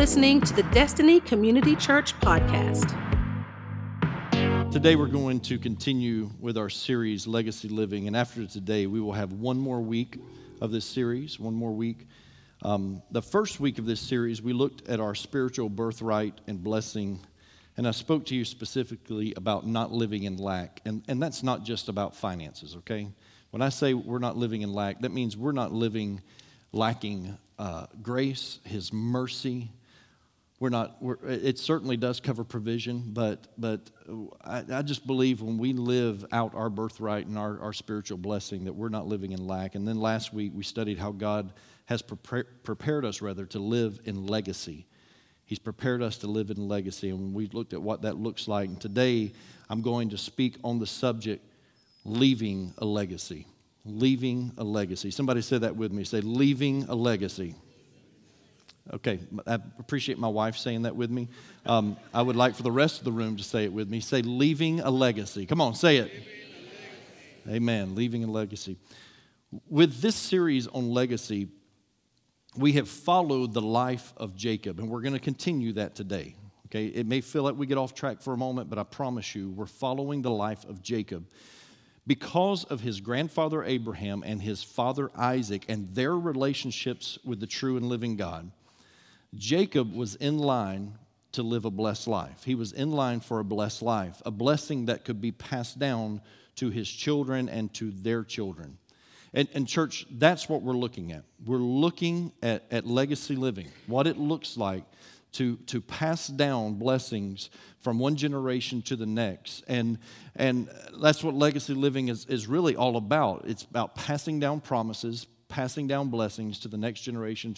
listening to the Destiny Community Church podcast. Today we're going to continue with our series, Legacy Living, and after today we will have one more week of this series, The first week of this series, we looked at our spiritual birthright and blessing, and I spoke to you specifically about not living in lack, and that's not just about finances, okay? When I say we're not living in lack, that means we're not living lacking grace, His mercy. It certainly does cover provision, but I just believe when we live out our birthright and our spiritual blessing that we're not living in lack. And then last week we studied how God has prepared us to live in legacy. He's prepared us to live in legacy, and we looked at what that looks like. And today I'm going to speak on the subject, leaving a legacy. Leaving a legacy. Somebody say that with me. Say, leaving a legacy. Okay, I appreciate my wife saying that with me. I would like for the rest of the room to say it with me. Say, leaving a legacy. Come on, say it. Leaving Amen, leaving a legacy. With this series on legacy, we have followed the life of Jacob, and we're going to continue that today. Okay, it may feel like we get off track for a moment, but I promise you, we're following the life of Jacob. Because of his grandfather Abraham and his father Isaac and their relationships with the true and living God, Jacob was in line to live a blessed life. He was in line for a blessed life, a blessing that could be passed down to his children and to their children. And church, that's what we're looking at. We're looking at legacy living, what it looks like to pass down blessings from one generation to the next. And that's what legacy living is really all about. It's about passing down promises, passing down blessings to the next generation,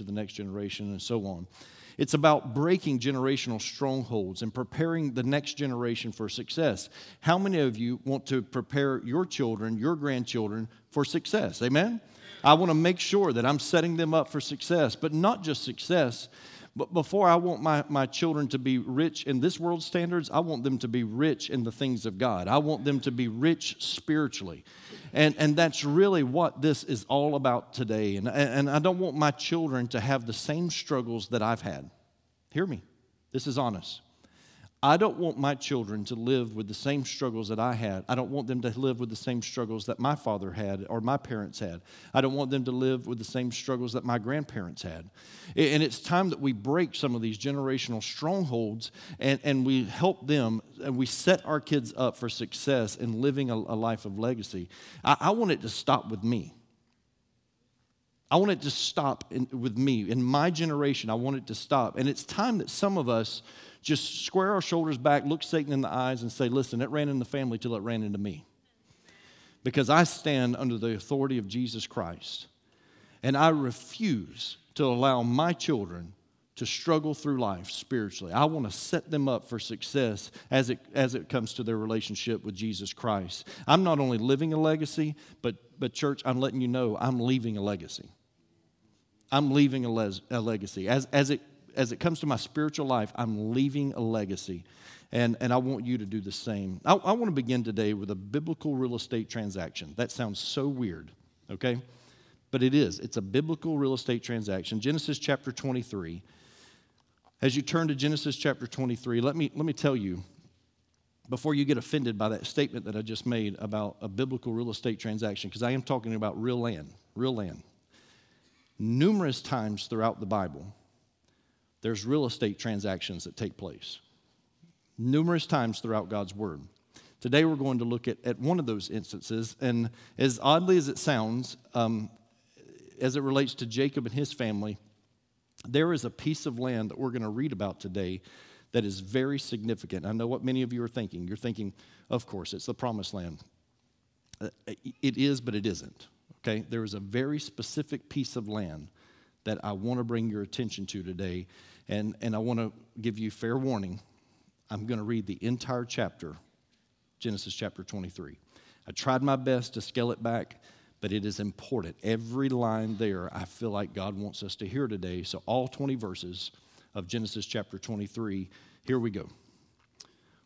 and so on. It's about breaking generational strongholds and preparing the next generation for success. How many of you want to prepare your children, your grandchildren, for success? Amen? I want to make sure that I'm setting them up for success, but not just success. But before I want my children to be rich in this world's standards, I want them to be rich in the things of God. I want them to be rich spiritually. And that's really what this is all about today. And I don't want my children to have the same struggles that I've had. Hear me. This is honest. I don't want my children to live with the same struggles that I had. I don't want them to live with the same struggles that my father had or my parents had. I don't want them to live with the same struggles that my grandparents had. And it's time that we break some of these generational strongholds and we help them and we set our kids up for success in living a life of legacy. I want it to stop with me. I want it to stop with me. In my generation, I want it to stop. And it's time that some of us just square our shoulders back, look Satan in the eyes, and say, listen, it ran in the family till it ran into me. Because I stand under the authority of Jesus Christ. And I refuse to allow my children to struggle through life spiritually. I want to set them up for success as it comes to their relationship with Jesus Christ. I'm not only living a legacy, but church, I'm letting you know I'm leaving a legacy. I'm leaving a legacy. As it comes to my spiritual life, I'm leaving a legacy. And I want you to do the same. I want to begin today with a biblical real estate transaction. That sounds so weird, okay? But it is. It's a biblical real estate transaction. Genesis chapter 23. As you turn to Genesis chapter 23, let me tell you, before you get offended by that statement that I just made about a biblical real estate transaction, because I am talking about real land. Numerous times throughout the Bible, there's real estate transactions that take place. Numerous times throughout God's Word. Today we're going to look at one of those instances, and as oddly as it sounds, as it relates to Jacob and his family, there is a piece of land that we're going to read about today that is very significant. I know what many of you are thinking. You're thinking, of course, it's the promised land. It is, but it isn't. Okay? There is a very specific piece of land that I want to bring your attention to today, and I want to give you fair warning. I'm going to read the entire chapter, Genesis chapter 23. I tried my best to scale it back, but it is important. Every line there, I feel like God wants us to hear today. So all 20 verses of Genesis chapter 23, here we go.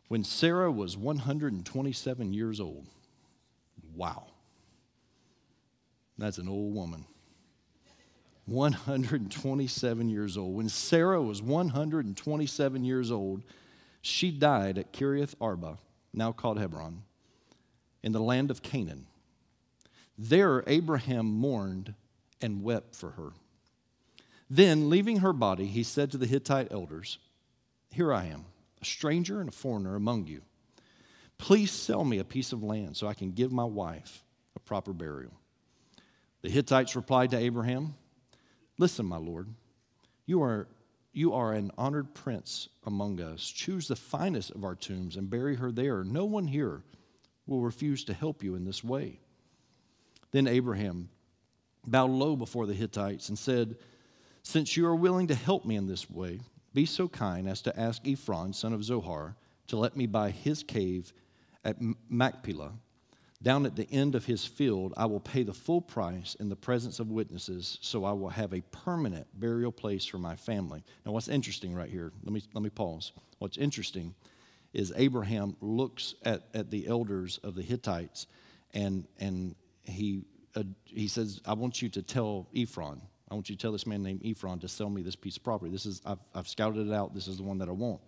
When Sarah was 127 years old, wow, that's an old woman. 127 years old. When Sarah was 127 years old, she died at Kiriath Arba, now called Hebron, in the land of Canaan. There Abraham mourned and wept for her. Then, leaving her body, he said to the Hittite elders, "Here I am, a stranger and a foreigner among you. Please sell me a piece of land so I can give my wife a proper burial." The Hittites replied to Abraham, "Listen, my lord, you are an honored prince among us. Choose the finest of our tombs and bury her there. No one here will refuse to help you in this way." Then Abraham bowed low before the Hittites and said, "Since you are willing to help me in this way, be so kind as to ask Ephron, son of Zohar, to let me buy his cave at Machpelah. Down at the end of his field, I will pay the full price in the presence of witnesses, so I will have a permanent burial place for my family." Now, what's interesting right here, let me pause. What's interesting is Abraham looks at the elders of the Hittites, and he says, "I want you to tell Ephron. I want you to tell this man named Ephron to sell me this piece of property. This is I've scouted it out. This is the one that I want."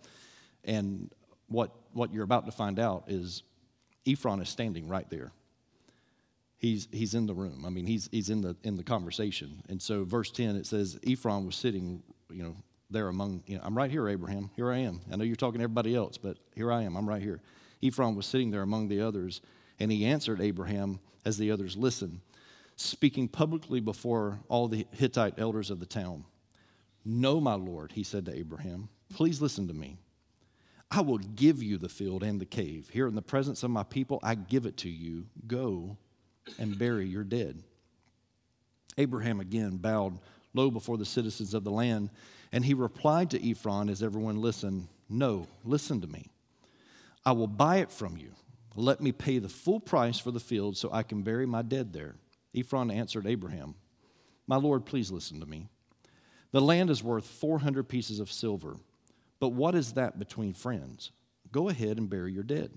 And what you're about to find out is, Ephron is standing right there. He's in the room. I mean, he's in the conversation. And so verse 10, it says, Ephron was sitting, there among, "I'm right here, Abraham. Here I am. I know you're talking to everybody else, but here I am. I'm right here." Ephron was sitting there among the others, and he answered Abraham as the others listened, speaking publicly before all the Hittite elders of the town. "No, my lord," he said to Abraham, "please listen to me. I will give you the field and the cave. Here in the presence of my people, I give it to you. Go and bury your dead." Abraham again bowed low before the citizens of the land, and he replied to Ephron as everyone listened, "No, listen to me. I will buy it from you. Let me pay the full price for the field so I can bury my dead there." Ephron answered Abraham, "My lord, please listen to me. The land is worth 400 pieces of silver. But what is that between friends? Go ahead and bury your dead."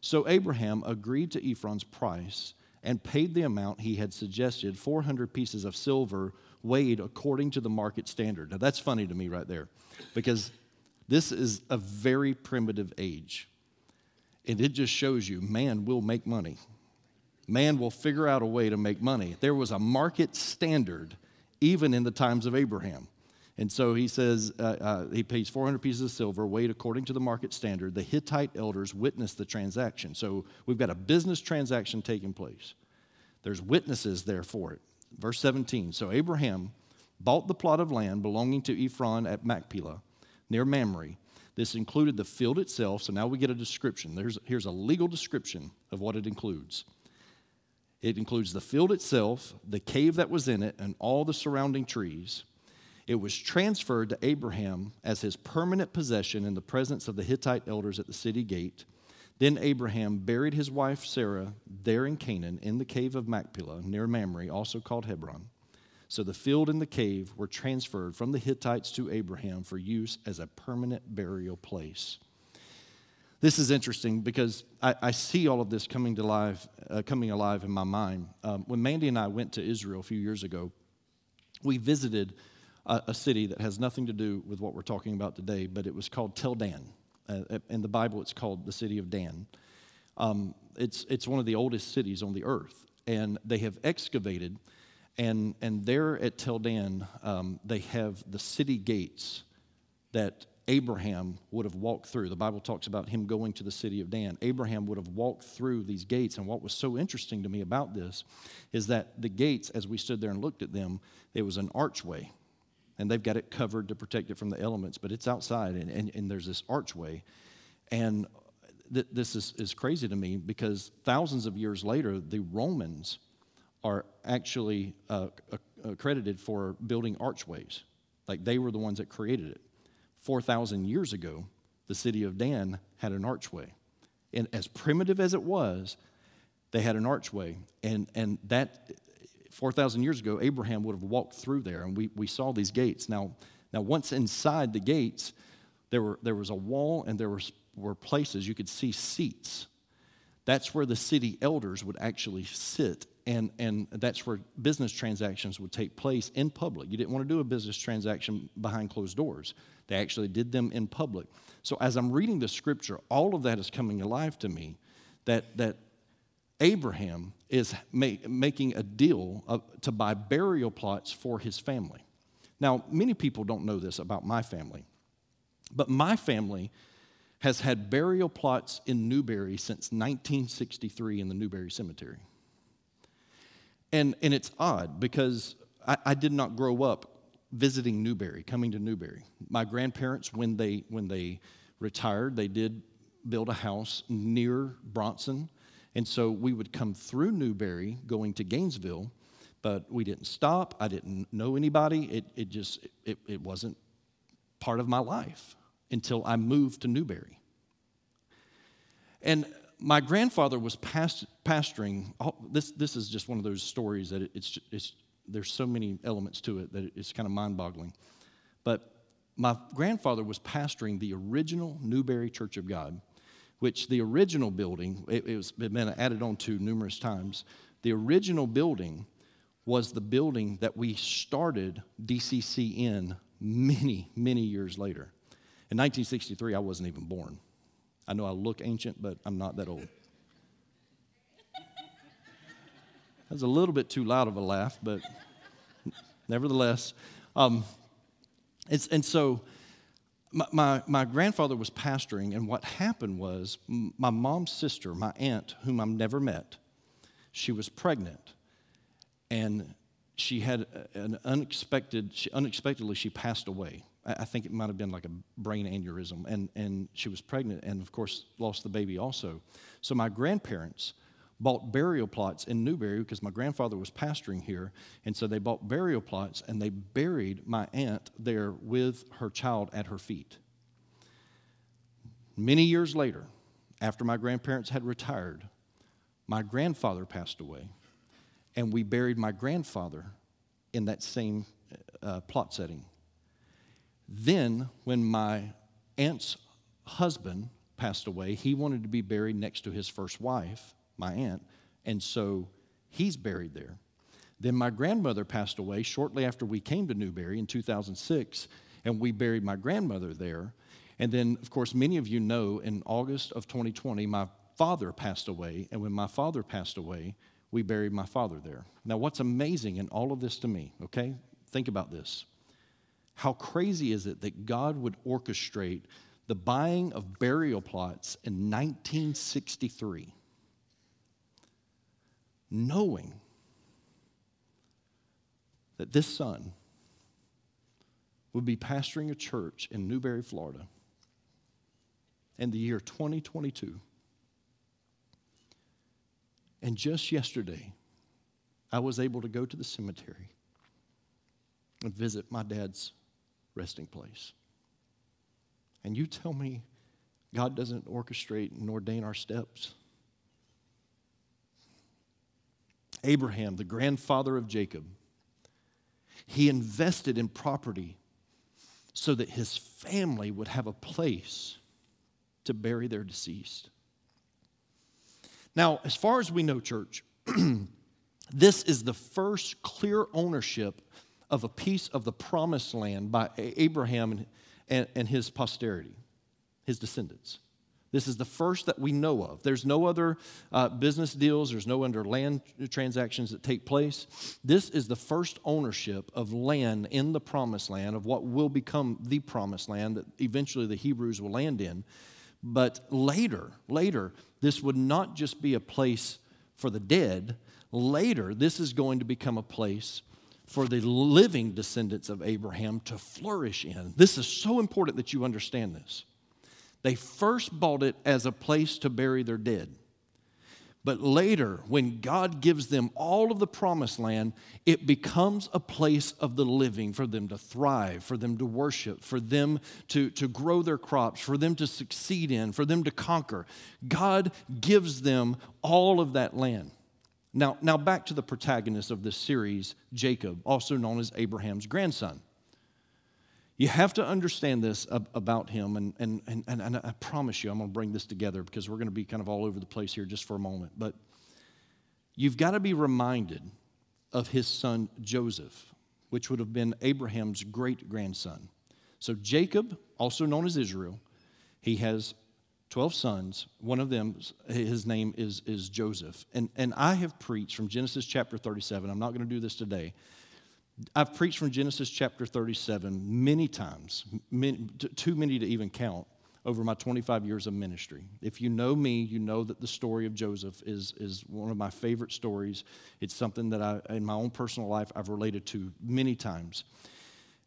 So Abraham agreed to Ephron's price and paid the amount he had suggested, 400 pieces of silver weighed according to the market standard. Now that's funny to me right there, because this is a very primitive age. And it just shows you, man will make money. Man will figure out a way to make money. There was a market standard even in the times of Abraham. And so he says, he pays 400 pieces of silver, weighed according to the market standard. The Hittite elders witnessed the transaction. So we've got a business transaction taking place. There's witnesses there for it. Verse 17, so Abraham bought the plot of land belonging to Ephron at Machpelah, near Mamre. This included the field itself, so now we get a description. Here's a legal description of what it includes. It includes the field itself, the cave that was in it, and all the surrounding trees. It was transferred to Abraham as his permanent possession in the presence of the Hittite elders at the city gate. Then Abraham buried his wife Sarah there in Canaan in the cave of Machpelah near Mamre, also called Hebron. So the field and the cave were transferred from the Hittites to Abraham for use as a permanent burial place. This is interesting because I see all of this coming alive in my mind. When Mandy and I went to Israel a few years ago, we visited a city that has nothing to do with what we're talking about today, but it was called Tel Dan. In the Bible, it's called the city of Dan. It's one of the oldest cities on the earth, and they have excavated, and there at Tel Dan, they have the city gates that Abraham would have walked through. The Bible talks about him going to the city of Dan. Abraham would have walked through these gates, and what was so interesting to me about this is that the gates, as we stood there and looked at them, it was an archway. And they've got it covered to protect it from the elements, but it's outside, and there's this archway. And this is crazy to me because thousands of years later, the Romans are actually accredited for building archways. Like, they were the ones that created it. 4,000 years ago, the city of Dan had an archway. And as primitive as it was, they had an archway, and that... 4,000 years ago, Abraham would have walked through there, and we saw these gates. Now, once inside the gates, there was a wall, and there were places you could see seats That's where the city elders would actually sit, and that's where business transactions would take place in public. You didn't want to do a business transaction behind closed doors. They actually did them in public. So as I'm reading the scripture, all of that is coming alive to me, that Abraham is making a deal to buy burial plots for his family. Now, many people don't know this about my family, but my family has had burial plots in Newberry since 1963 in the Newberry Cemetery. And it's odd because I did not grow up visiting Newberry, coming to Newberry. My grandparents, when they retired, they did build a house near Bronson, and so we would come through Newberry going to Gainesville, but we didn't stop. I didn't know anybody. It just wasn't part of my life until I moved to Newberry. And my grandfather was pastoring. Oh, this is just one of those stories that it's there's so many elements to it that it's kind of mind-boggling. But my grandfather was pastoring the original Newberry Church of God, which the original building, it had been added on to numerous times. The original building was the building that we started DCC in many, many years later. In 1963, I wasn't even born. I know I look ancient, but I'm not that old. That was a little bit too loud of a laugh, but nevertheless. So my grandfather was pastoring, and what happened was my mom's sister, my aunt, whom I've never met, she was pregnant, and she had unexpectedly she passed away. I think it might have been like a brain aneurysm, and she was pregnant and, of course, lost the baby also. So my grandparents bought burial plots in Newberry because my grandfather was pastoring here, and so they bought burial plots, and they buried my aunt there with her child at her feet. Many years later, after my grandparents had retired, my grandfather passed away, and we buried my grandfather in that same plot setting. Then, when my aunt's husband passed away, he wanted to be buried next to his first wife, my aunt, and so he's buried there. Then my grandmother passed away shortly after we came to Newberry in 2006, and we buried my grandmother there. And then, of course, many of you know, in August of 2020, my father passed away, and when my father passed away, we buried my father there. Now, what's amazing in all of this to me, okay? Think about this. How crazy is it that God would orchestrate the buying of burial plots in 1963, knowing that this son would be pastoring a church in Newberry, Florida, in the year 2022. And just yesterday, I was able to go to the cemetery and visit my dad's resting place. And you tell me God doesn't orchestrate and ordain our steps. Abraham, the grandfather of Jacob, he invested in property so that his family would have a place to bury their deceased. Now, as far as we know, church, this is the first clear ownership of a piece of the promised land by Abraham and his posterity, his descendants. This is the first that we know of. There's no other business deals. There's no other land transactions that take place. This is the first ownership of land in the promised land, of what will become the promised land that eventually the Hebrews will land in. But later, this would not just be a place for the dead. Later, this is going to become a place for the living descendants of Abraham to flourish in. This is so important that you understand this. They first bought it as a place to bury their dead. But later, when God gives them all of the promised land, it becomes a place of the living for them to thrive, for them to worship, for them to grow their crops, for them to succeed in, for them to conquer. God gives them all of that land. Now back to the protagonist of this series, Jacob, also known as Abraham's grandson. You have to understand this about him, and I promise you I'm going to bring this together because we're going to be kind of all over the place here just for a moment. But you've got to be reminded of his son Joseph, which would have been Abraham's great-grandson. So Jacob, also known as Israel, he has 12 sons. One of them, his name is Joseph. And I have preached from Genesis chapter 37. I'm not going to do this today. I've preached from Genesis chapter 37 many times, too many to even count, over my 25 years of ministry. If you know me, you know that the story of Joseph is one of my favorite stories. It's something that I, in my own personal life, I've related to many times.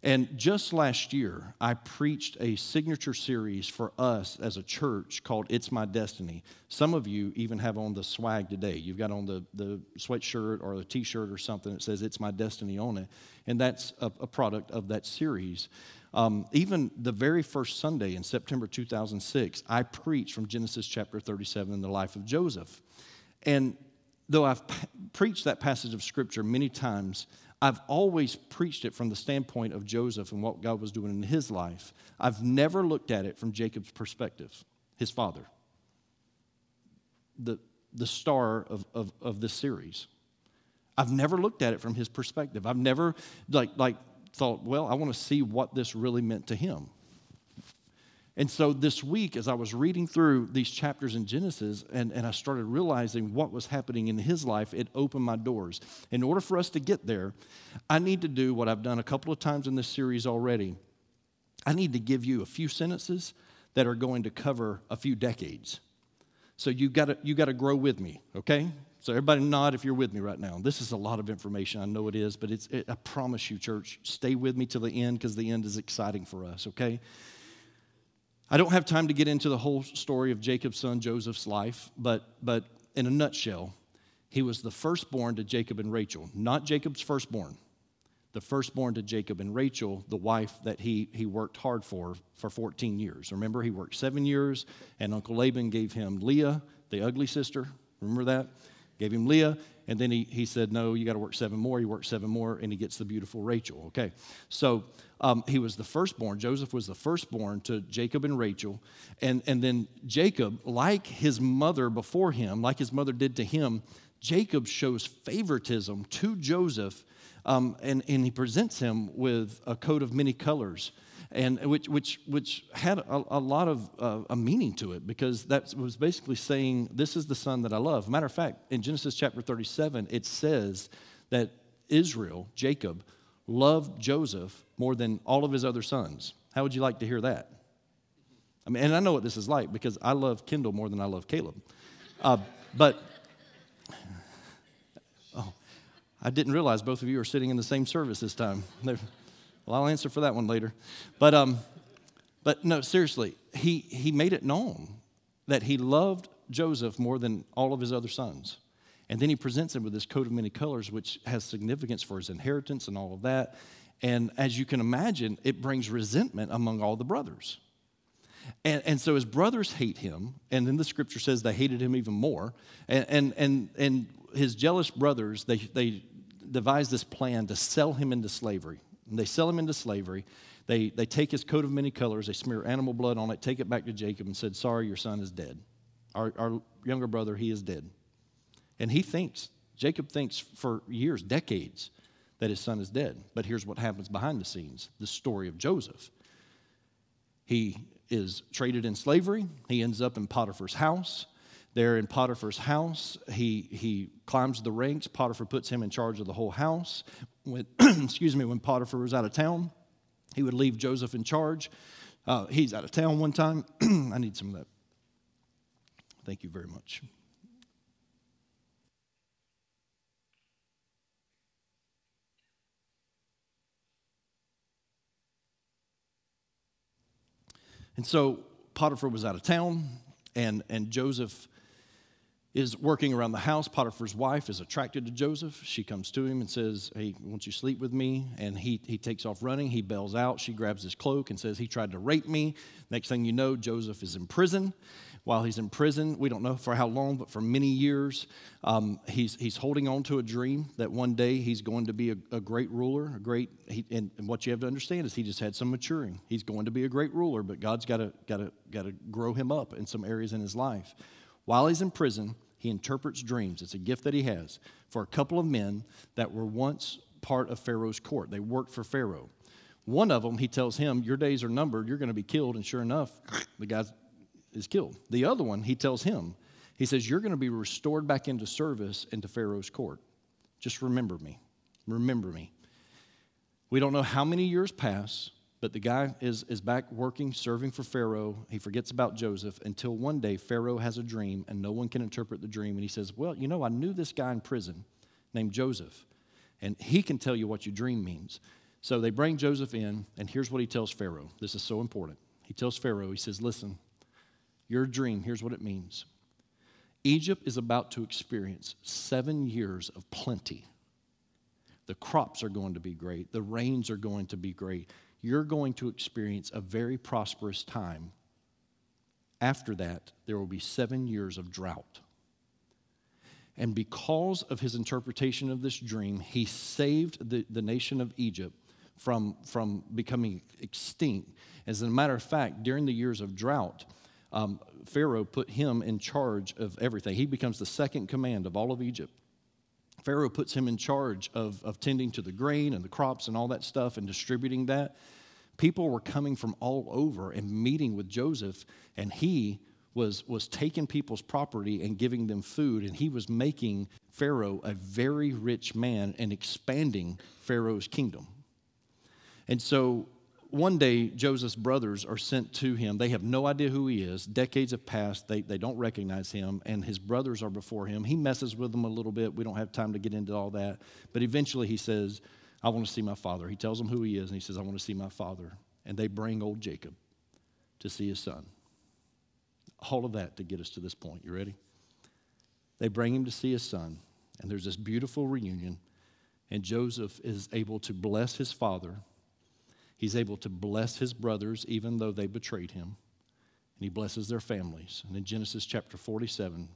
And just last year, I preached a signature series for us as a church called It's My Destiny. Some of you even have on the swag today. You've got on the sweatshirt or the T-shirt or something that says It's My Destiny on it, and that's a product of that series. Even the very first Sunday in September 2006, I preached from Genesis chapter 37 in the life of Joseph. And though I've preached that passage of Scripture many times, I've always preached it from the standpoint of Joseph and what God was doing in his life. I've never looked at it from Jacob's perspective, his father, the star of this series. I've never looked at it from his perspective. I've never like thought, well, I want to see what this really meant to him. And so this week, as I was reading through these chapters in Genesis, and I started realizing what was happening in his life, it opened my doors. In order for us to get there, I need to do what I've done a couple of times in this series already. I need to give you a few sentences that are going to cover a few decades. So you got to grow with me, okay? So everybody nod if you're with me right now. This is a lot of information. I know it is, but I promise you, church, stay with me till the end because the end is exciting for us, okay? I don't have time to get into the whole story of Jacob's son Joseph's life, but in a nutshell, he was the firstborn to Jacob and Rachel, not Jacob's firstborn, the firstborn to Jacob and Rachel, the wife that he worked hard for 14 years. Remember, he worked 7 years, and Uncle Laban gave him Leah, the ugly sister. Remember that? Gave him Leah, and then he said, no, you got to work 7 more. He worked 7 more, and he gets the beautiful Rachel. Okay, so he was the firstborn. Joseph was the firstborn to Jacob and Rachel, and then Jacob, like his mother before him, like his mother did to him, Jacob shows favoritism to Joseph, and he presents him with a coat of many colors, and which had a lot of a meaning to it, because that was basically saying, this is the son that I love. Matter of fact, in Genesis chapter 37, it says that Israel, Jacob, loved Joseph more than all of his other sons. How would you like to hear that? I mean, and I know what this is like, because I love Kendall more than I love Caleb. But oh, I didn't realize both of you are sitting in the same service this time. Well, I'll answer for that one later. But no, seriously, he made it known that he loved Joseph more than all of his other sons. And then he presents him with this coat of many colors, which has significance for his inheritance and all of that. And as you can imagine, it brings resentment among all the brothers. And so his brothers hate him, and then the Scripture says they hated him even more. And his jealous brothers, they devised this plan to sell him into slavery. And they sell him into slavery. They take his coat of many colors. They smear animal blood on it, take it back to Jacob, and said, sorry, your son is dead. Our younger brother, he is dead. And Jacob thinks for years, decades, that his son is dead. But here's what happens behind the scenes, the story of Joseph. He is traded in slavery. He ends up in Potiphar's house. There in Potiphar's house, he climbs the ranks. Potiphar puts him in charge of the whole house. When Potiphar was out of town, he would leave Joseph in charge. He's out of town one time. I need some of that. Thank you very much. And so Potiphar was out of town, and Joseph is working around the house. Potiphar's wife is attracted to Joseph. She comes to him and says, hey, won't you sleep with me? And he takes off running. He bails out. She grabs his cloak and says, he tried to rape me. Next thing you know, Joseph is in prison. While he's in prison, we don't know for how long, but for many years, he's holding on to a dream that one day he's going to be a great ruler, and what you have to understand is he just had some maturing. He's going to be a great ruler, but God's got to grow him up in some areas in his life. While he's in prison, he interprets dreams. It's a gift that he has for a couple of men that were once part of Pharaoh's court. They worked for Pharaoh. One of them, he tells him, your days are numbered, you're going to be killed, and sure enough, the guy's is killed. The other one, he tells him, he says, you're going to be restored back into service into Pharaoh's court. Just remember me. Remember me. We don't know how many years pass, but the guy is back working, serving for Pharaoh. He forgets about Joseph until one day Pharaoh has a dream and no one can interpret the dream. And he says, well, you know, I knew this guy in prison named Joseph, and he can tell you what your dream means. So they bring Joseph in, and here's what he tells Pharaoh. This is so important. He tells Pharaoh, he says, listen, your dream, here's what it means. Egypt is about to experience 7 years of plenty. The crops are going to be great. The rains are going to be great. You're going to experience a very prosperous time. After that, there will be 7 years of drought. And because of his interpretation of this dream, he saved the nation of Egypt from becoming extinct. As a matter of fact, during the years of drought, Pharaoh put him in charge of everything. He becomes the second command of all of Egypt. Pharaoh puts him in charge of tending to the grain and the crops and all that stuff and distributing that. People were coming from all over and meeting with Joseph, and he was taking people's property and giving them food, and he was making Pharaoh a very rich man and expanding Pharaoh's kingdom. And so one day, Joseph's brothers are sent to him. They have no idea who he is. Decades have passed. They don't recognize him, and his brothers are before him. He messes with them a little bit. We don't have time to get into all that. But eventually, he says, I want to see my father. He tells them who he is, and he says, I want to see my father. And they bring old Jacob to see his son. All of that to get us to this point. You ready? They bring him to see his son, and there's this beautiful reunion, and Joseph is able to bless his father. He's able to bless his brothers, even though they betrayed him. And he blesses their families. And in Genesis chapter 47,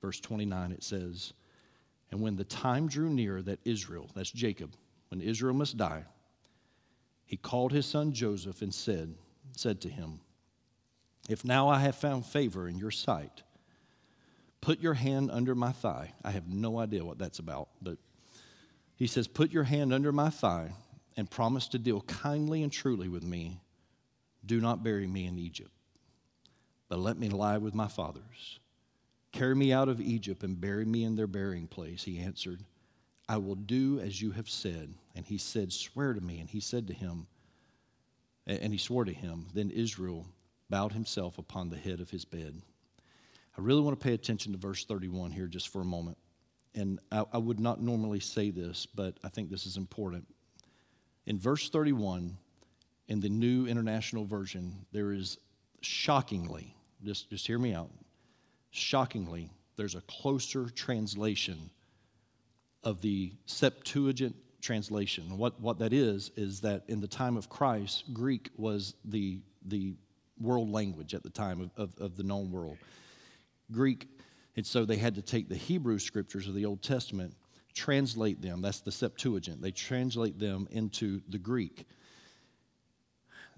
verse 29, it says, and when the time drew near that Israel, that's Jacob, when Israel must die, he called his son Joseph and said to him, if now I have found favor in your sight, put your hand under my thigh. I have no idea what that's about, but he says, put your hand under my thigh and promise to deal kindly and truly with me. Do not bury me in Egypt, but let me lie with my fathers. Carry me out of Egypt and bury me in their burying place. He answered, I will do as you have said. And he said, swear to me. And he said to him, and he swore to him. Then Israel bowed himself upon the head of his bed. I really want to pay attention to verse 31 here just for a moment. And I would not normally say this, but I think this is important. In verse 31, in the New International Version, there is shockingly, just hear me out, shockingly, there's a closer translation of the Septuagint translation. What that is that in the time of Christ, Greek was the world language at the time of the known world. Greek, and so they had to take the Hebrew scriptures of the Old Testament, translate them. That's the Septuagint. They translate them into the Greek.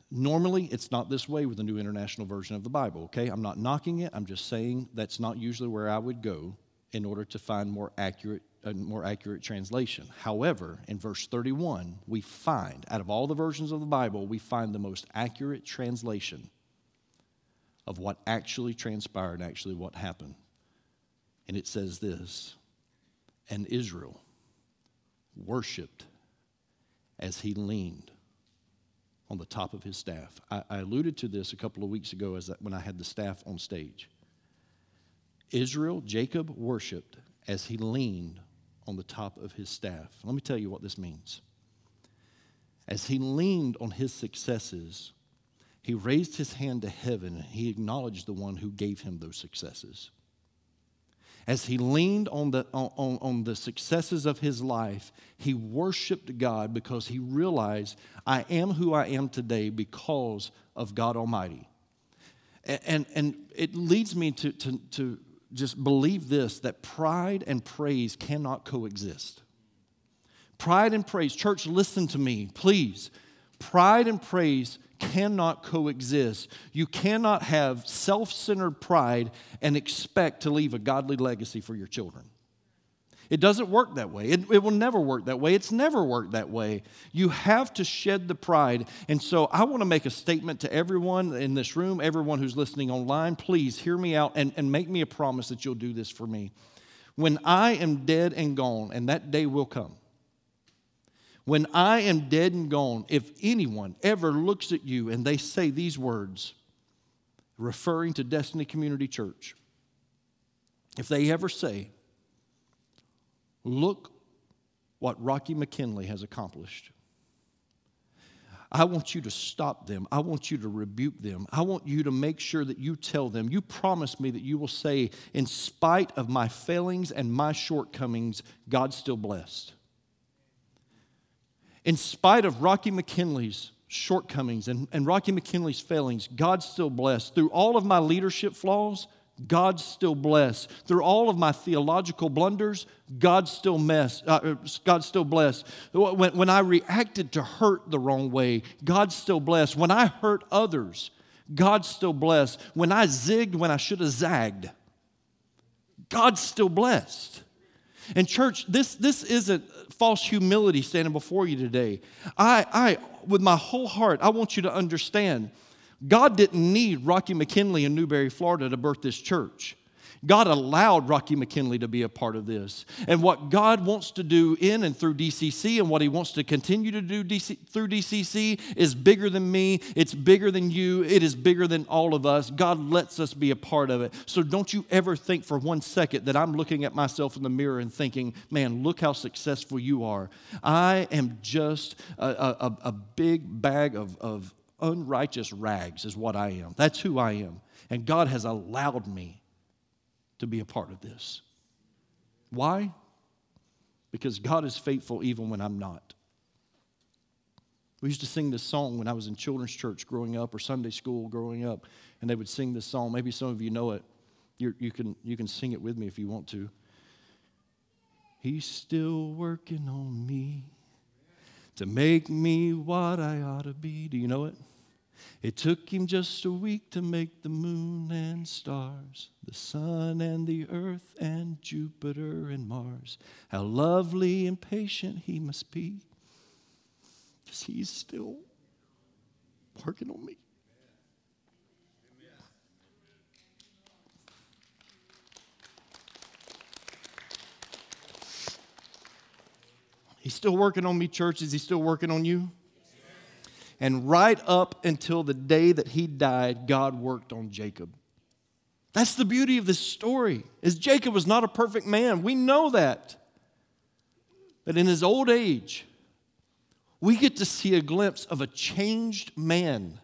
Normally, it's not this way with the New International Version of the Bible, okay? I'm not knocking it. I'm just saying that's not usually where I would go in order to find a more accurate translation. However, in verse 31, we find, out of all the versions of the Bible, we find the most accurate translation of what actually transpired, actually what happened. And it says this, and Israel worshipped as he leaned on the top of his staff. I alluded to this a couple of weeks ago when I had the staff on stage. Israel, Jacob, worshipped as he leaned on the top of his staff. Let me tell you what this means. As he leaned on his successes, he raised his hand to heaven and he acknowledged the one who gave him those successes. As he leaned on the successes of his life, he worshiped God because he realized, I am who I am today because of God Almighty. And it leads me to just believe this, that pride and praise cannot coexist. Pride and praise, church, listen to me, please. Pride and praise cannot coexist. You cannot have self-centered pride and expect to leave a godly legacy for your children. It doesn't work that way. It will never work that way. It's never worked that way. You have to shed the pride. And so I want to make a statement to everyone in this room, everyone who's listening online. Please hear me out and make me a promise that you'll do this for me. When I am dead and gone, and that day will come, when I am dead and gone, if anyone ever looks at you and they say these words, referring to Destiny Community Church, if they ever say, look what Rocky McKinley has accomplished, I want you to stop them. I want you to rebuke them. I want you to make sure that you tell them, you promise me that you will say, in spite of my failings and my shortcomings, God's still blessed. In spite of Rocky McKinley's shortcomings and Rocky McKinley's failings, God's still blessed. Through all of my leadership flaws, God's still blessed. Through all of my theological blunders, God's still blessed. When I reacted to hurt the wrong way, God's still blessed. When I hurt others, God's still blessed. When I zigged when I should have zagged, God's still blessed. And church, this isn't false humility standing before you today. I with my whole heart, I want you to understand, God didn't need Rocky McKinley in Newberry, Florida to birth this church. God allowed Rocky McKinley to be a part of this. And what God wants to do in and through DCC and what he wants to continue to do through DCC is bigger than me. It's bigger than you. It is bigger than all of us. God lets us be a part of it. So don't you ever think for one second that I'm looking at myself in the mirror and thinking, man, look how successful you are. I am just a big bag of unrighteous rags is what I am. That's who I am. And God has allowed me to be a part of this. Why? Because God is faithful even when I'm not. We used to sing this song when I was in children's church growing up or Sunday school growing up, and they would sing this song. Maybe some of you know it. You can sing it with me if you want to. He's still working on me to make me what I ought to be. Do you know it? It took him just a week to make the moon and stars, the sun and the earth and Jupiter and Mars. How lovely and patient he must be, because he's still working on me. He's still working on me, church. Is he still working on you? And right up until the day that he died, God worked on Jacob. That's the beauty of this story, is Jacob was not a perfect man. We know that. But in his old age, we get to see a glimpse of a changed man.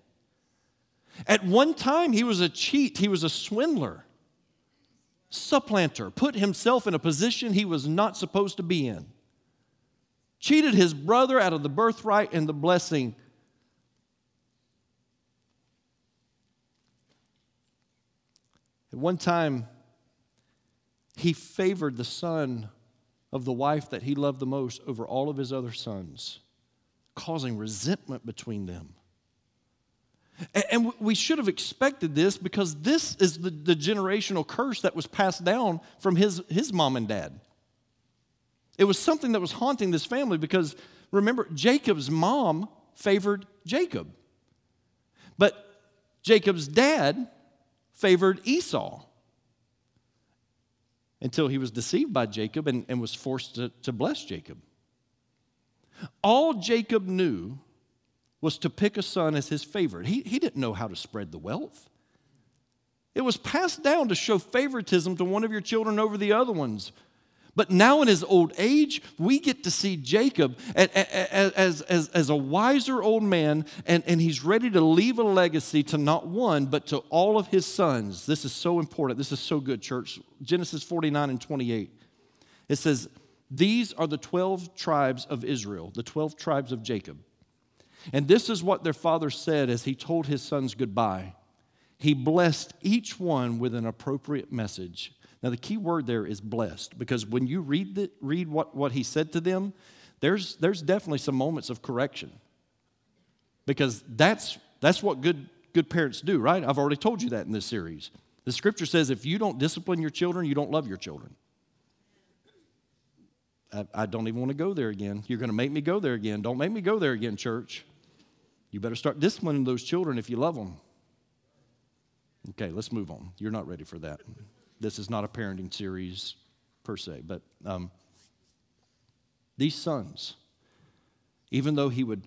At one time, he was a cheat. He was a swindler, supplanter, put himself in a position he was not supposed to be in, cheated his brother out of the birthright and the blessing. At one time, he favored the son of the wife that he loved the most over all of his other sons, causing resentment between them. And we should have expected this, because this is the generational curse that was passed down from his mom and dad. It was something that was haunting this family, because, remember, Jacob's mom favored Jacob. But Jacob's dad favored Esau until he was deceived by Jacob and was forced to bless Jacob. All Jacob knew was to pick a son as his favorite. He didn't know how to spread the wealth. It was passed down to show favoritism to one of your children over the other ones. But now in his old age, we get to see Jacob as a wiser old man, and he's ready to leave a legacy to not one, but to all of his sons. This is so important. This is so good, church. Genesis 49 and 28. It says, these are the 12 tribes of Israel, the 12 tribes of Jacob. And this is what their father said as he told his sons goodbye. He blessed each one with an appropriate message. Now, the key word there is blessed, because when you read what he said to them, there's definitely some moments of correction, because that's what good parents do, right? I've already told you that in this series. The scripture says if you don't discipline your children, you don't love your children. I don't even want to go there again. You're going to make me go there again. Don't make me go there again, church. You better start disciplining those children if you love them. Okay, let's move on. You're not ready for that. This is not a parenting series per se, but these sons, even though he would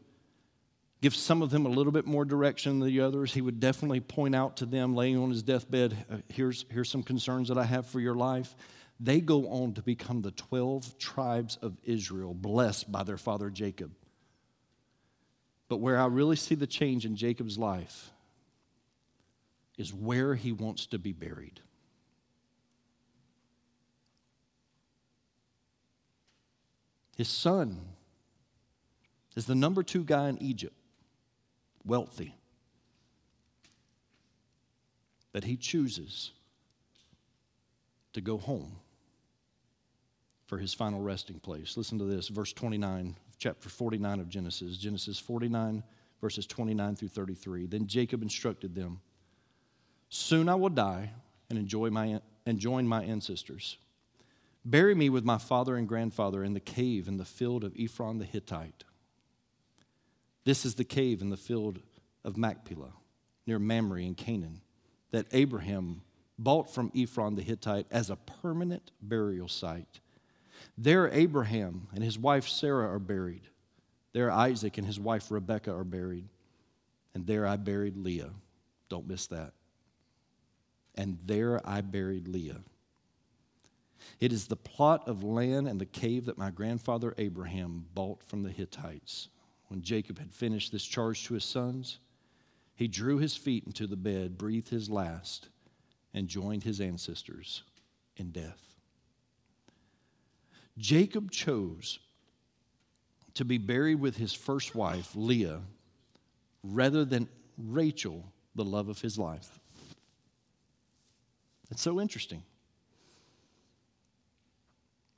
give some of them a little bit more direction than the others, he would definitely point out to them, laying on his deathbed, here's some concerns that I have for your life. They go on to become the 12 tribes of Israel, blessed by their father Jacob. But where I really see the change in Jacob's life is where he wants to be buried. His son is the number 2 guy in Egypt, wealthy. But he chooses to go home for his final resting place. Listen to this, verse 29, chapter 49 of Genesis. Genesis 49, verses 29 through 33. Then Jacob instructed them, soon I will die and join my ancestors. Bury me with my father and grandfather in the cave in the field of Ephron the Hittite. This is the cave in the field of Machpelah, near Mamre in Canaan, that Abraham bought from Ephron the Hittite as a permanent burial site. There Abraham and his wife Sarah are buried. There Isaac and his wife Rebekah are buried. And there I buried Leah. Don't miss that. And there I buried Leah. It is the plot of land and the cave that my grandfather Abraham bought from the Hittites. When Jacob had finished this charge to his sons, he drew his feet into the bed, breathed his last, and joined his ancestors in death. Jacob chose to be buried with his first wife, Leah, rather than Rachel, the love of his life. It's so interesting.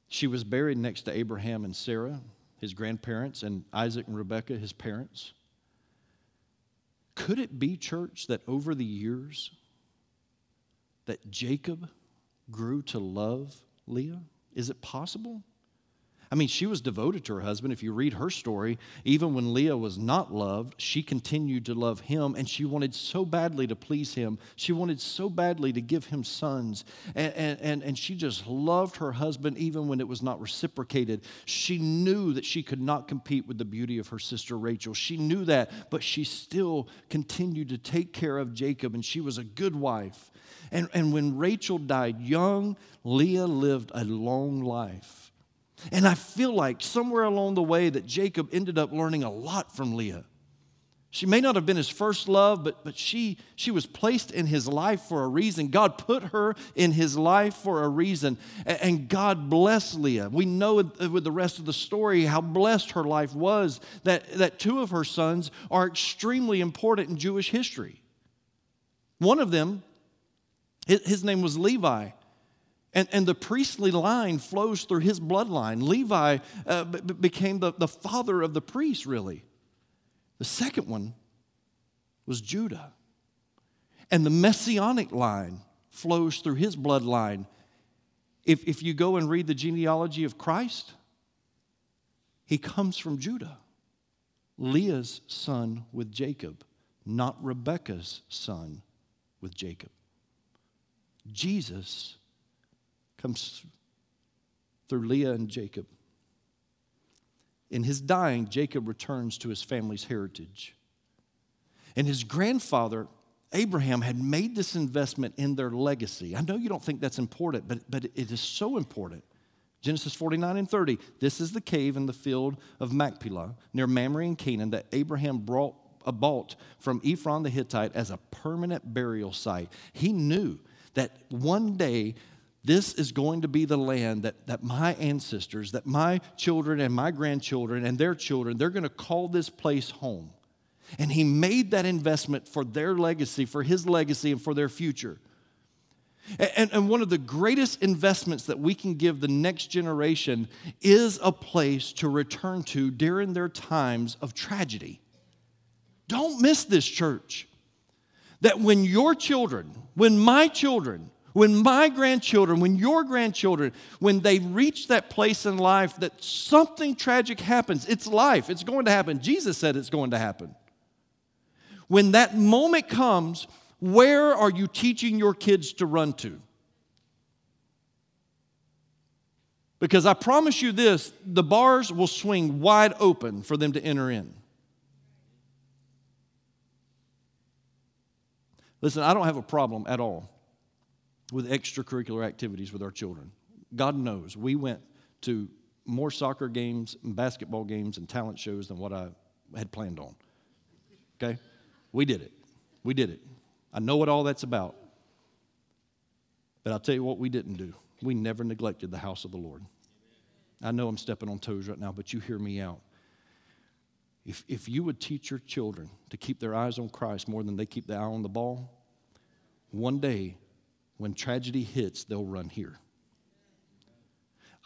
She was buried next to Abraham and Sarah, his grandparents, and Isaac and Rebekah, his parents. Could it be, church, that over the years that Jacob grew to love Leah? Is it possible? I mean, she was devoted to her husband. If you read her story, even when Leah was not loved, she continued to love him, and she wanted so badly to please him. She wanted so badly to give him sons, and she just loved her husband even when it was not reciprocated. She knew that she could not compete with the beauty of her sister Rachel. She knew that, but she still continued to take care of Jacob, and she was a good wife. And when Rachel died young, Leah lived a long life. And I feel like somewhere along the way that Jacob ended up learning a lot from Leah. She may not have been his first love, but she was placed in his life for a reason. God put her in his life for a reason, and God blessed Leah. We know with the rest of the story how blessed her life was, that 2 of her sons are extremely important in Jewish history. One of them, his name was Levi. And the priestly line flows through his bloodline. Levi became the father of the priest, really. The second one was Judah. And the Messianic line flows through his bloodline. If you go and read the genealogy of Christ, he comes from Judah, Leah's son with Jacob, not Rebekah's son with Jacob. Jesus comes through Leah and Jacob. In his dying, Jacob returns to his family's heritage. And his grandfather, Abraham, had made this investment in their legacy. I know you don't think that's important, but it is so important. Genesis 49 and 30. This is the cave in the field of Machpelah near Mamre in Canaan that Abraham bought from Ephron the Hittite as a permanent burial site. He knew that one day this is going to be the land that my ancestors, that my children and my grandchildren and their children, they're going to call this place home. And he made that investment for their legacy, for his legacy, and for their future. And one of the greatest investments that we can give the next generation is a place to return to during their times of tragedy. Don't miss this, church. That when your children, when my grandchildren, when your grandchildren, when they reach that place in life that something tragic happens, it's life, it's going to happen. Jesus said it's going to happen. When that moment comes, where are you teaching your kids to run to? Because I promise you this, the bars will swing wide open for them to enter in. Listen, I don't have a problem at all with extracurricular activities with our children. God knows we went to more soccer games and basketball games and talent shows than what I had planned on. Okay? We did it. I know what all that's about. But I'll tell you what we didn't do. We never neglected the house of the Lord. I know I'm stepping on toes right now, but you hear me out. If you would teach your children to keep their eyes on Christ more than they keep their eye on the ball, one day when tragedy hits, they'll run here.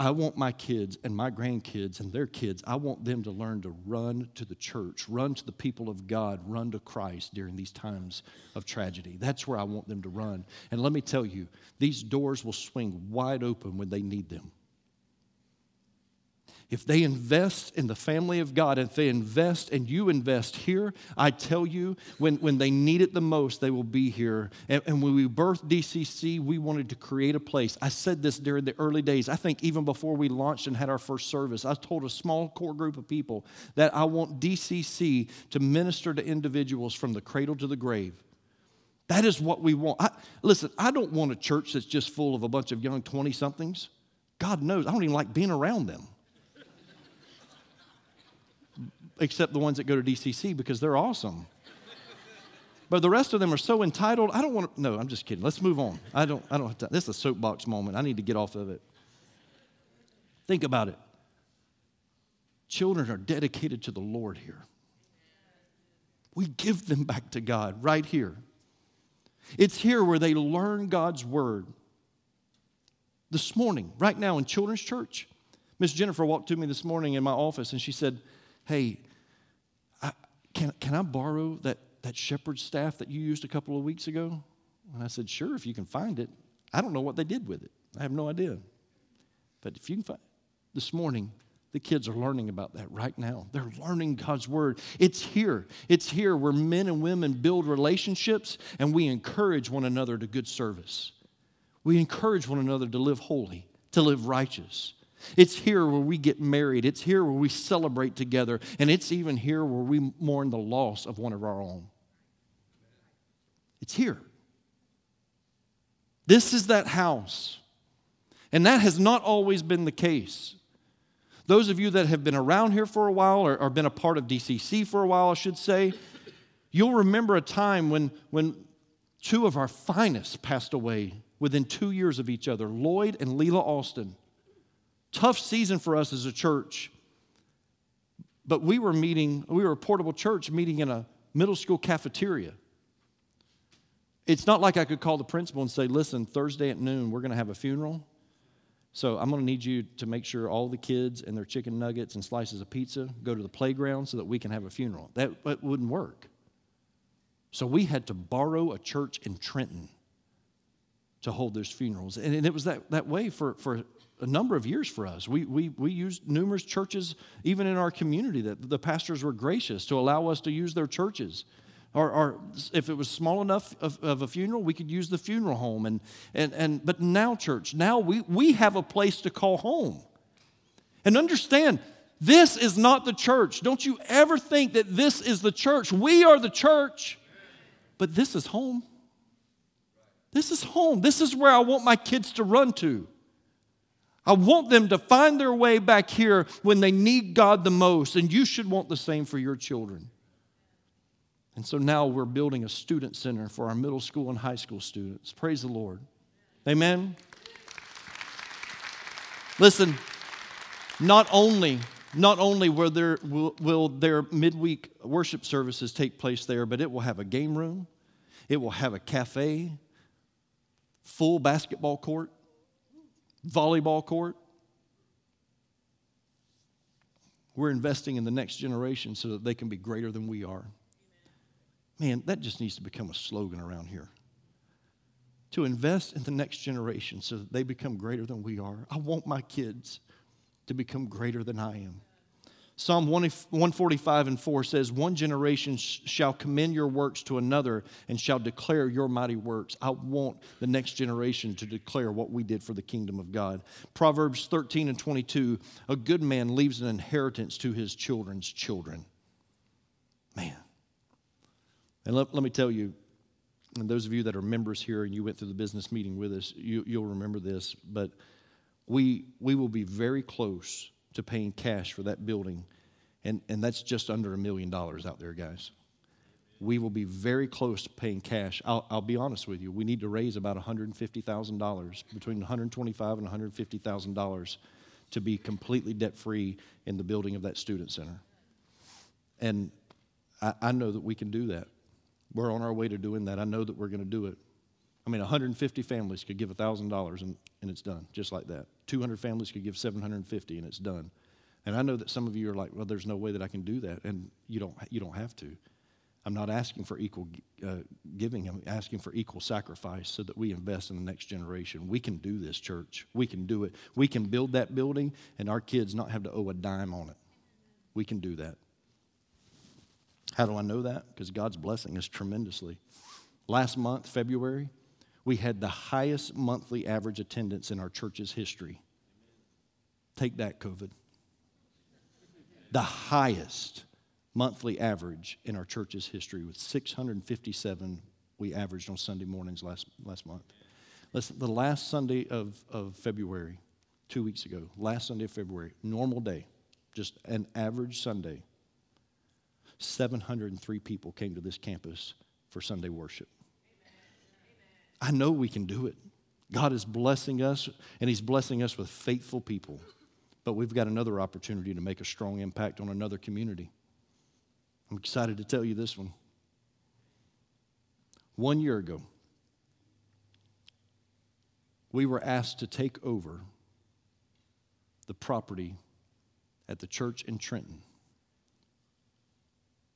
I want my kids and my grandkids and their kids, I want them to learn to run to the church, run to the people of God, run to Christ during these times of tragedy. That's where I want them to run. And let me tell you, these doors will swing wide open when they need them. If they invest in the family of God, if they invest and you invest here, I tell you, when they need it the most, they will be here. And when we birthed DCC, we wanted to create a place. I said this during the early days. I think even before we launched and had our first service, I told a small core group of people that I want DCC to minister to individuals from the cradle to the grave. That is what we want. Listen, I don't want a church that's just full of a bunch of young 20-somethings. God knows, I don't even like being around them. Except the ones that go to DCC because they're awesome. But the rest of them are so entitled. I don't want to. No, I'm just kidding. Let's move on. I don't have time. This is a soapbox moment. I need to get off of it. Think about it. Children are dedicated to the Lord here. We give them back to God right here. It's here where they learn God's word. This morning, right now in Children's Church, Miss Jennifer walked to me this morning in my office and she said, "Hey, can I borrow that shepherd's staff that you used a couple of weeks ago?" And I said, "Sure, if you can find it." I don't know what they did with it. I have no idea. But if you can find it. This morning, the kids are learning about that right now. They're learning God's word. It's here. It's here where men and women build relationships and we encourage one another to good service. We encourage one another to live holy, to live righteous. It's here where we get married. It's here where we celebrate together. And it's even here where we mourn the loss of one of our own. It's here. This is that house. And that has not always been the case. Those of you that have been around here for a while or been a part of DCC for a while, I should say, you'll remember a time when two of our finest passed away within 2 years of each other, Lloyd and Leela Austin. Tough season for us as a church, but we were a portable church meeting in a middle school cafeteria. It's not like I could call the principal and say, "Listen, Thursday at noon, we're going to have a funeral, so I'm going to need you to make sure all the kids and their chicken nuggets and slices of pizza go to the playground so that we can have a funeral." That wouldn't work. So we had to borrow a church in Trenton to hold those funerals. And it was that way for a number of years for us. We used numerous churches, even in our community, that the pastors were gracious to allow us to use their churches. Or if it was small enough of a funeral, we could use the funeral home. And but now, church, now we have a place to call home. And understand, this is not the church. Don't you ever think that this is the church. We are the church, but this is home. This is home. This is where I want my kids to run to. I want them to find their way back here when they need God the most, and you should want the same for your children. And so now we're building a student center for our middle school and high school students. Praise the Lord. Amen? Listen, not only will their midweek worship services take place there, but it will have a game room, it will have a cafe, full basketball court, volleyball court. We're investing in the next generation so that they can be greater than we are. Man, that just needs to become a slogan around here. To invest in the next generation so that they become greater than we are. I want my kids to become greater than I am. Psalm 145:4 says, "One generation shall commend your works to another and shall declare your mighty works." I want the next generation to declare what we did for the kingdom of God. Proverbs 13:22, "A good man leaves an inheritance to his children's children." Man. And let me tell you, and those of you that are members here and you went through the business meeting with us, you'll remember this, but we will be very close to paying cash for that building, and that's just under $1 million out there, guys. We will be very close to paying cash. I'll be honest with you. We need to raise about $150,000, between $125,000 and $150,000 to be completely debt-free in the building of that student center. And I know that we can do that. We're on our way to doing that. I know that we're going to do it. I mean, 150 families could give $1,000 and it's done, just like that. 200 families could give $750 and it's done. And I know that some of you are like, well, there's no way that I can do that. And you don't have to. I'm not asking for equal giving. I'm asking for equal sacrifice so that we invest in the next generation. We can do this, church. We can do it. We can build that building and our kids not have to owe a dime on it. We can do that. How do I know that? Because God's blessing us tremendously. Last month, February, we had the highest monthly average attendance in our church's history. Take that, COVID. The highest monthly average in our church's history with 657 we averaged on Sunday mornings last month. Listen, the last Sunday of February, 2 weeks ago, last Sunday of February, normal day, just an average Sunday, 703 people came to this campus for Sunday worship. Amen. I know we can do it. God is blessing us, and He's blessing us with faithful people. But we've got another opportunity to make a strong impact on another community. I'm excited to tell you this one. 1 year ago, we were asked to take over the property at the church in Trenton.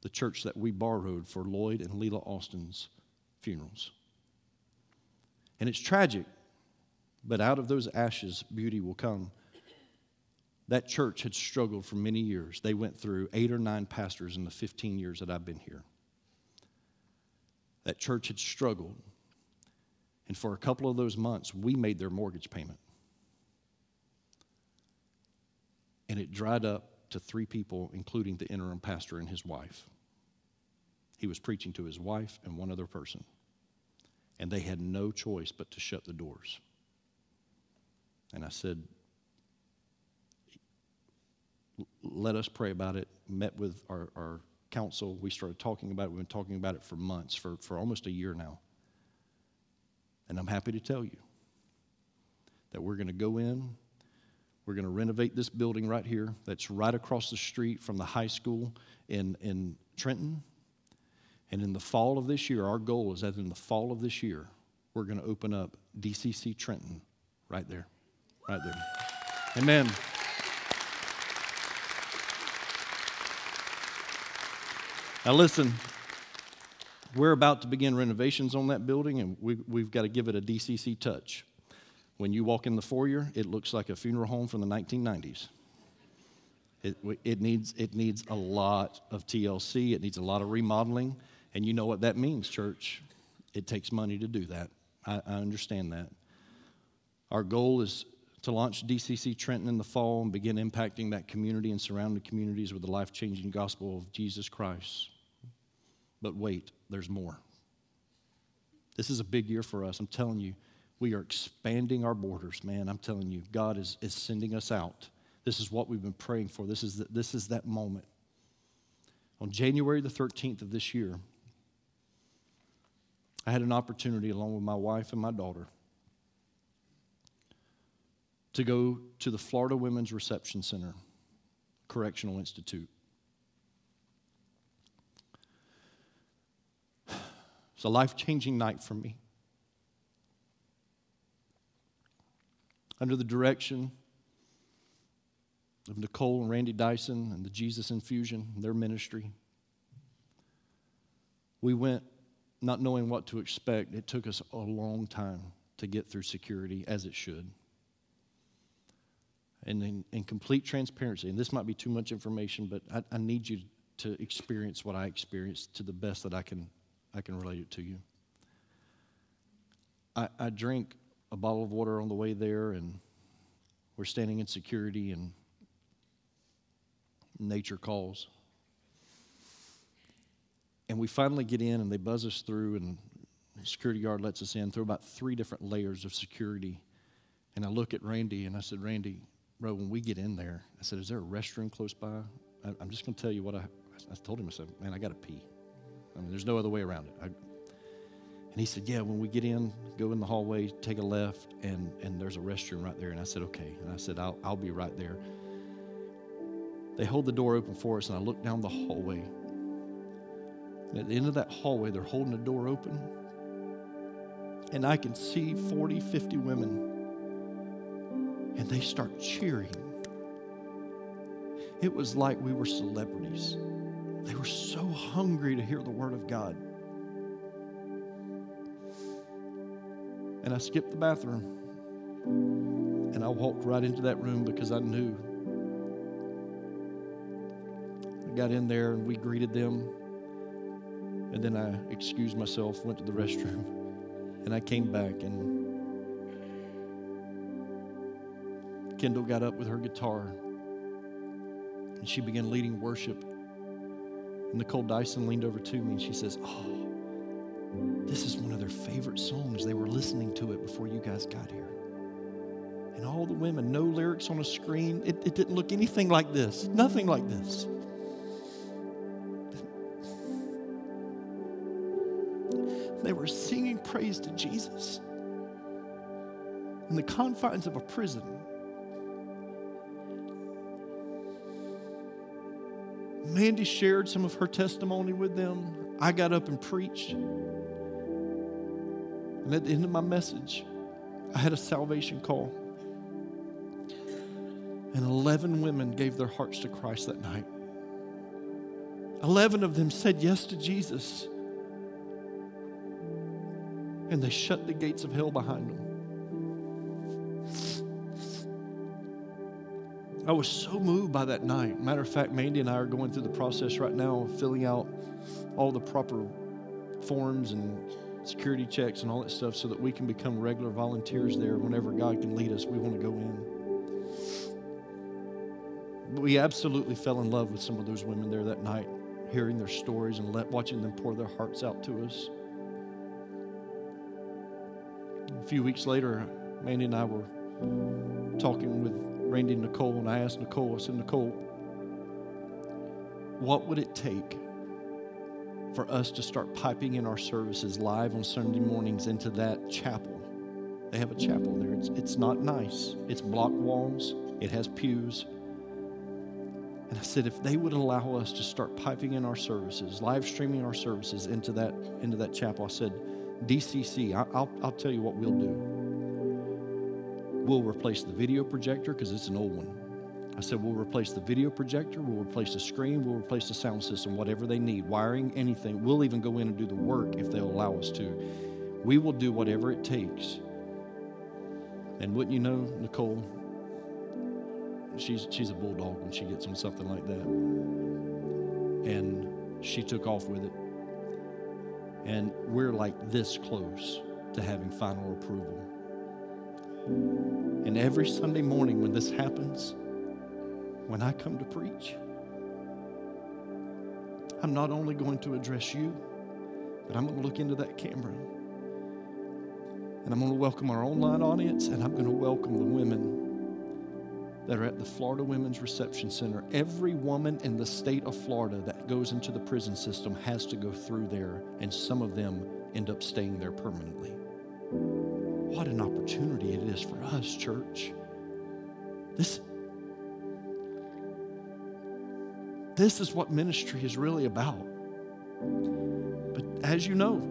The church that we borrowed for Lloyd and Leela Austin's funerals. And it's tragic, but out of those ashes, beauty will come. That church had struggled for many years. They went through 8 or 9 pastors in the 15 years that I've been here. That church had struggled. And for a couple of those months, we made their mortgage payment. And it dried up to 3 people, including the interim pastor and his wife. He was preaching to his wife and one other person. And they had no choice but to shut the doors. And I said, let us pray about it. Met with our council. We started talking about it. We've been talking about it for months, for almost a year now. And I'm happy to tell you that we're going to go in. We're going to renovate this building right here that's right across the street from the high school in Trenton. And in the fall of this year, our goal is that in the fall of this year, we're going to open up DCC Trenton right there. Right there. Amen. Now listen, we're about to begin renovations on that building, and we've got to give it a DCC touch. When you walk in the foyer, it looks like a funeral home from the 1990s. It needs a lot of TLC. It needs a lot of remodeling. And you know what that means, church. It takes money to do that. I understand that. Our goal is to launch DCC Trenton in the fall and begin impacting that community and surrounding communities with the life-changing gospel of Jesus Christ. But wait, there's more. This is a big year for us. I'm telling you. We are expanding our borders, man. I'm telling you, God is sending us out. This is what we've been praying for. This is that moment. On January the 13th of this year, I had an opportunity, along with my wife and my daughter, to go to the Florida Women's Reception Center Correctional Institute. It's a life-changing night for me. Under the direction of Nicole and Randy Dyson and the Jesus Infusion, their ministry, we went not knowing what to expect. It took us a long time to get through security, as it should. And in complete transparency, and this might be too much information, but I need you to experience what I experienced to the best that I can relate it to you. I drank a bottle of water on the way there, and we're standing in security, and nature calls. And we finally get in, and they buzz us through, and the security guard lets us in through about 3 different layers of security. And I look at Randy, and I said, "Randy, bro, when we get in there," I said, "is there a restroom close by?" I'm just going to tell you what I told him. I said, "Man, I got to pee. I mean, there's no other way around it." And he said, "Yeah, when we get in, go in the hallway, take a left, and there's a restroom right there." And I said, "Okay." And I said, I'll be right there. They hold the door open for us, and I look down the hallway. And at the end of that hallway, they're holding the door open, and I can see 40, 50 women, and they start cheering. It was like we were celebrities. They were so hungry to hear the word of God. And I skipped the bathroom, and I walked right into that room because I knew. I got in there, and we greeted them, and then I excused myself, went to the restroom, and I came back, and Kendall got up with her guitar, and she began leading worship. And Nicole Dyson leaned over to me, and she says, "Oh, this is one of their favorite songs. They were listening to it before you guys got here." And all the women, no lyrics on a screen. It didn't look anything like this, nothing like this. They were singing praise to Jesus in the confines of a prison. Mandy shared some of her testimony with them. I got up and preached. And at the end of my message, I had a salvation call. And 11 women gave their hearts to Christ that night. 11 of them said yes to Jesus. And they shut the gates of hell behind them. I was so moved by that night. Matter of fact, Mandy and I are going through the process right now of filling out all the proper forms and security checks and all that stuff so that we can become regular volunteers there. Whenever God can lead us, we want to go in. We absolutely fell in love with some of those women there that night, hearing their stories and watching them pour their hearts out to us. A few weeks later, Mandy and I were talking with Randy and Nicole, and I asked Nicole, I said, "Nicole, what would it take for us to start piping in our services live on Sunday mornings into that chapel?" They have a chapel there. It's not nice. It's block walls. It has pews. And I said, if they would allow us to start piping in our services, live streaming our services into that chapel, I said, DCC, I'll tell you what we'll do. We'll replace the video projector because it's an old one. I said, we'll replace the video projector. We'll replace the screen. We'll replace the sound system, whatever they need, wiring, anything. We'll even go in and do the work if they'll allow us to. We will do whatever it takes. And wouldn't you know, Nicole, she's a bulldog when she gets on something like that. And she took off with it. And we're like this close to having final approval. And every Sunday morning when this happens, when I come to preach, I'm not only going to address you, but I'm going to look into that camera. And I'm going to welcome our online audience, and I'm going to welcome the women that are at the Florida Women's Reception Center. Every woman in the state of Florida that goes into the prison system has to go through there, and some of them end up staying there permanently. What an opportunity it is for us, church. This is what ministry is really about. But as you know,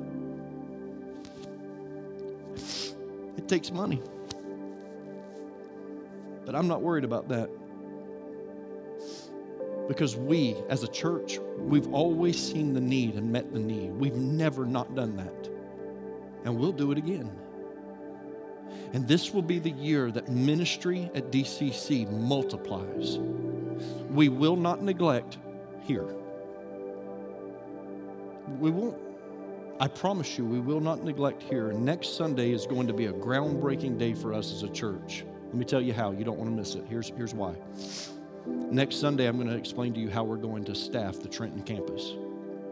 it takes money. But I'm not worried about that. Because we, as a church, we've always seen the need and met the need. We've never not done that. And we'll do it again. And this will be the year that ministry at DCC multiplies. We will not neglect here. We won't. I promise you, we will not neglect here. Next Sunday is going to be a groundbreaking day for us as a church. Let me tell you how. You don't want to miss it. Here's why. Next Sunday, I'm going to explain to you how we're going to staff the Trenton campus,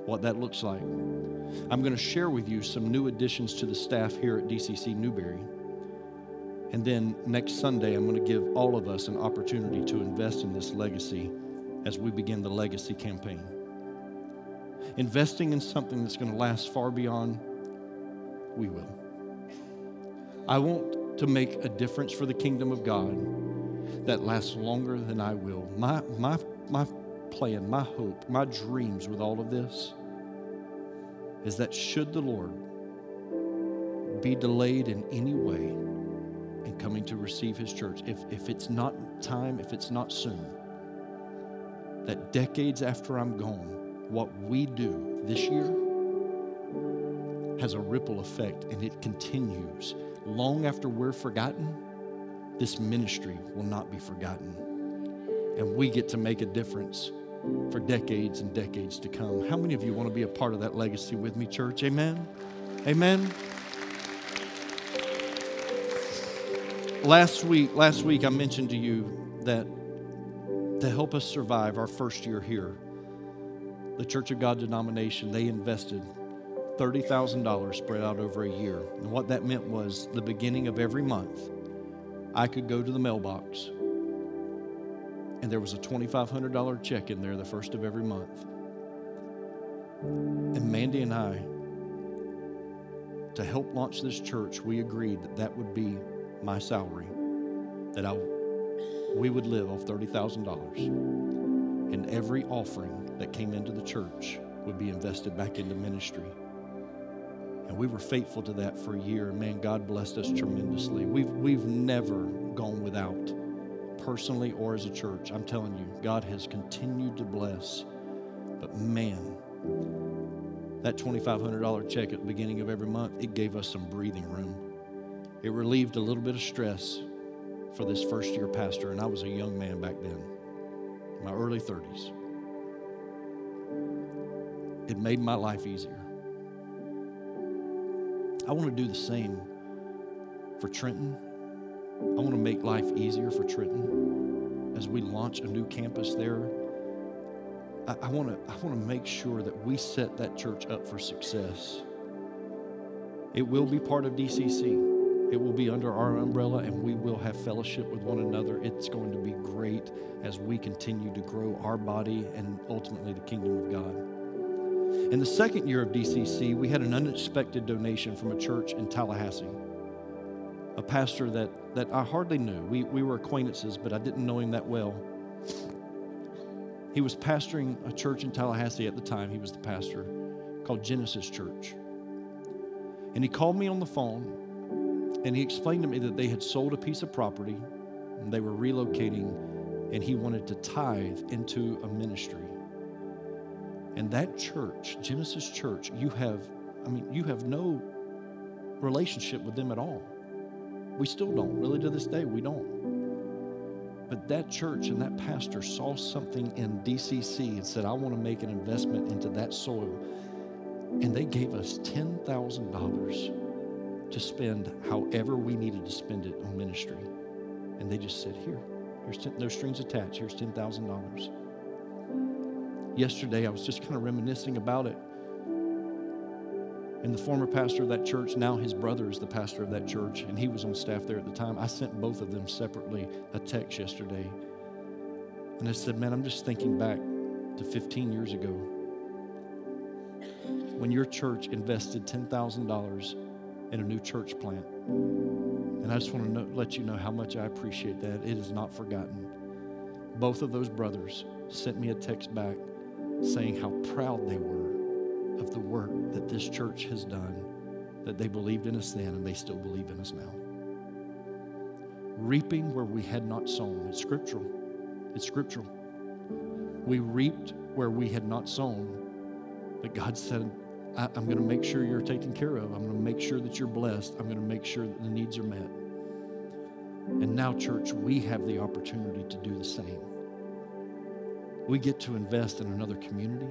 what that looks like. I'm going to share with you some new additions to the staff here at DCC Newberry. And then next Sunday, I'm going to give all of us an opportunity to invest in this legacy as we begin the legacy campaign. Investing in something that's going to last far beyond, we will. I want to make a difference for the kingdom of God that lasts longer than I will. My plan, my hope, my dreams with all of this is that should the Lord be delayed in any way, and coming to receive his church, if it's not time, if it's not soon, that decades after I'm gone, what we do this year has a ripple effect, and it continues. Long after we're forgotten, this ministry will not be forgotten. And we get to make a difference for decades and decades to come. How many of you want to be a part of that legacy with me, church? Amen? Amen? Last week I mentioned to you that to help us survive our first year here, the Church of God denomination, they invested $30,000 spread out over a year. And what that meant was the beginning of every month, I could go to the mailbox, and there was a $2,500 check in there the first of every month. And Mandy and I, to help launch this church, we agreed that that would be my salary, that we would live off $30,000, and every offering that came into the church would be invested back into ministry. And we were faithful to that for a year. Man, God blessed us tremendously. We've never gone without, personally or as a church. I'm telling you, God has continued to bless. But man, that $2,500 check at the beginning of every month, it gave us some breathing room. It relieved a little bit of stress for this first-year pastor, and I was a young man back then, in my early 30s. It made my life easier. I want to do the same for Trenton. I want to make life easier for Trenton as we launch a new campus there. I want to make sure that we set that church up for success. It will be part of DCC. It will be under our umbrella, and we will have fellowship with one another. It's going to be great as we continue to grow our body and ultimately the kingdom of God. In the second year of DCC, we had an unexpected donation from a church in Tallahassee, a pastor that I hardly knew. We were acquaintances, but I didn't know him that well. He was pastoring a church in Tallahassee at the time. He was the pastor, called Genesis Church. And he called me on the phone, and he explained to me that they had sold a piece of property and they were relocating, and he wanted to tithe into a ministry. And that church, Genesis Church, you have no relationship with them at all. We still don't, really to this day, we don't. But that church and that pastor saw something in DCC and said, I want to make an investment into that soil. And they gave us $10,000. To spend however we needed to spend it on ministry. And they just said, here's no strings attached, here's $10,000. Yesterday, I was just kind of reminiscing about it. And the former pastor of that church, now his brother is the pastor of that church, and he was on staff there at the time. I sent both of them separately a text yesterday. And I said, man, I'm just thinking back to 15 years ago when your church invested $10,000 in a new church plant. And I just want to let you know how much I appreciate that. It is not forgotten. Both of those brothers sent me a text back saying how proud they were of the work that this church has done, that they believed in us then and they still believe in us now. Reaping where we had not sown. It's scriptural. It's scriptural. We reaped where we had not sown, but God said, I'm going to make sure you're taken care of. I'm going to make sure that you're blessed. I'm going to make sure that the needs are met. And now, church, we have the opportunity to do the same. We get to invest in another community.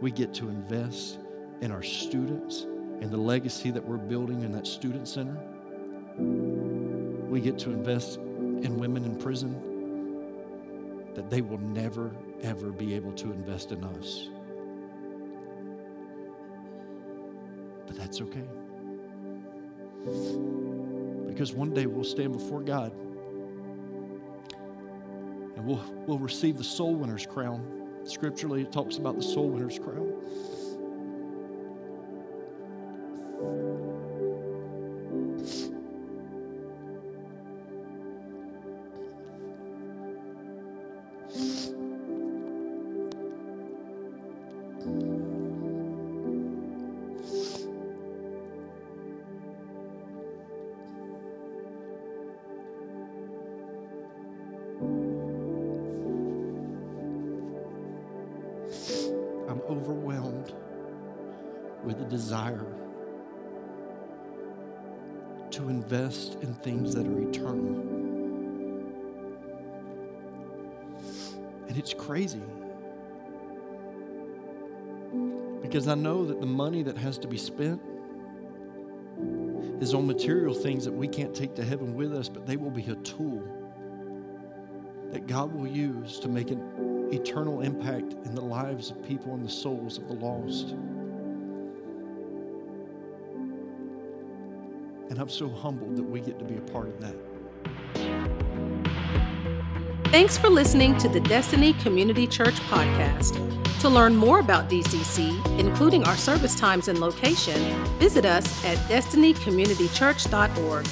We get to invest in our students and the legacy that we're building in that student center. We get to invest in women in prison that they will never, ever be able to invest in us. But that's okay. Because one day we'll stand before God and we'll receive the soul winner's crown. Scripturally, it talks about the soul winner's crown. Things that are eternal. And it's crazy because I know that the money that has to be spent is on material things that we can't take to heaven with us, but they will be a tool that God will use to make an eternal impact in the lives of people and the souls of the lost. And I'm so humbled that we get to be a part of that. Thanks for listening to the Destiny Community Church podcast. To learn more about DCC, including our service times and location, visit us at destinycommunitychurch.org.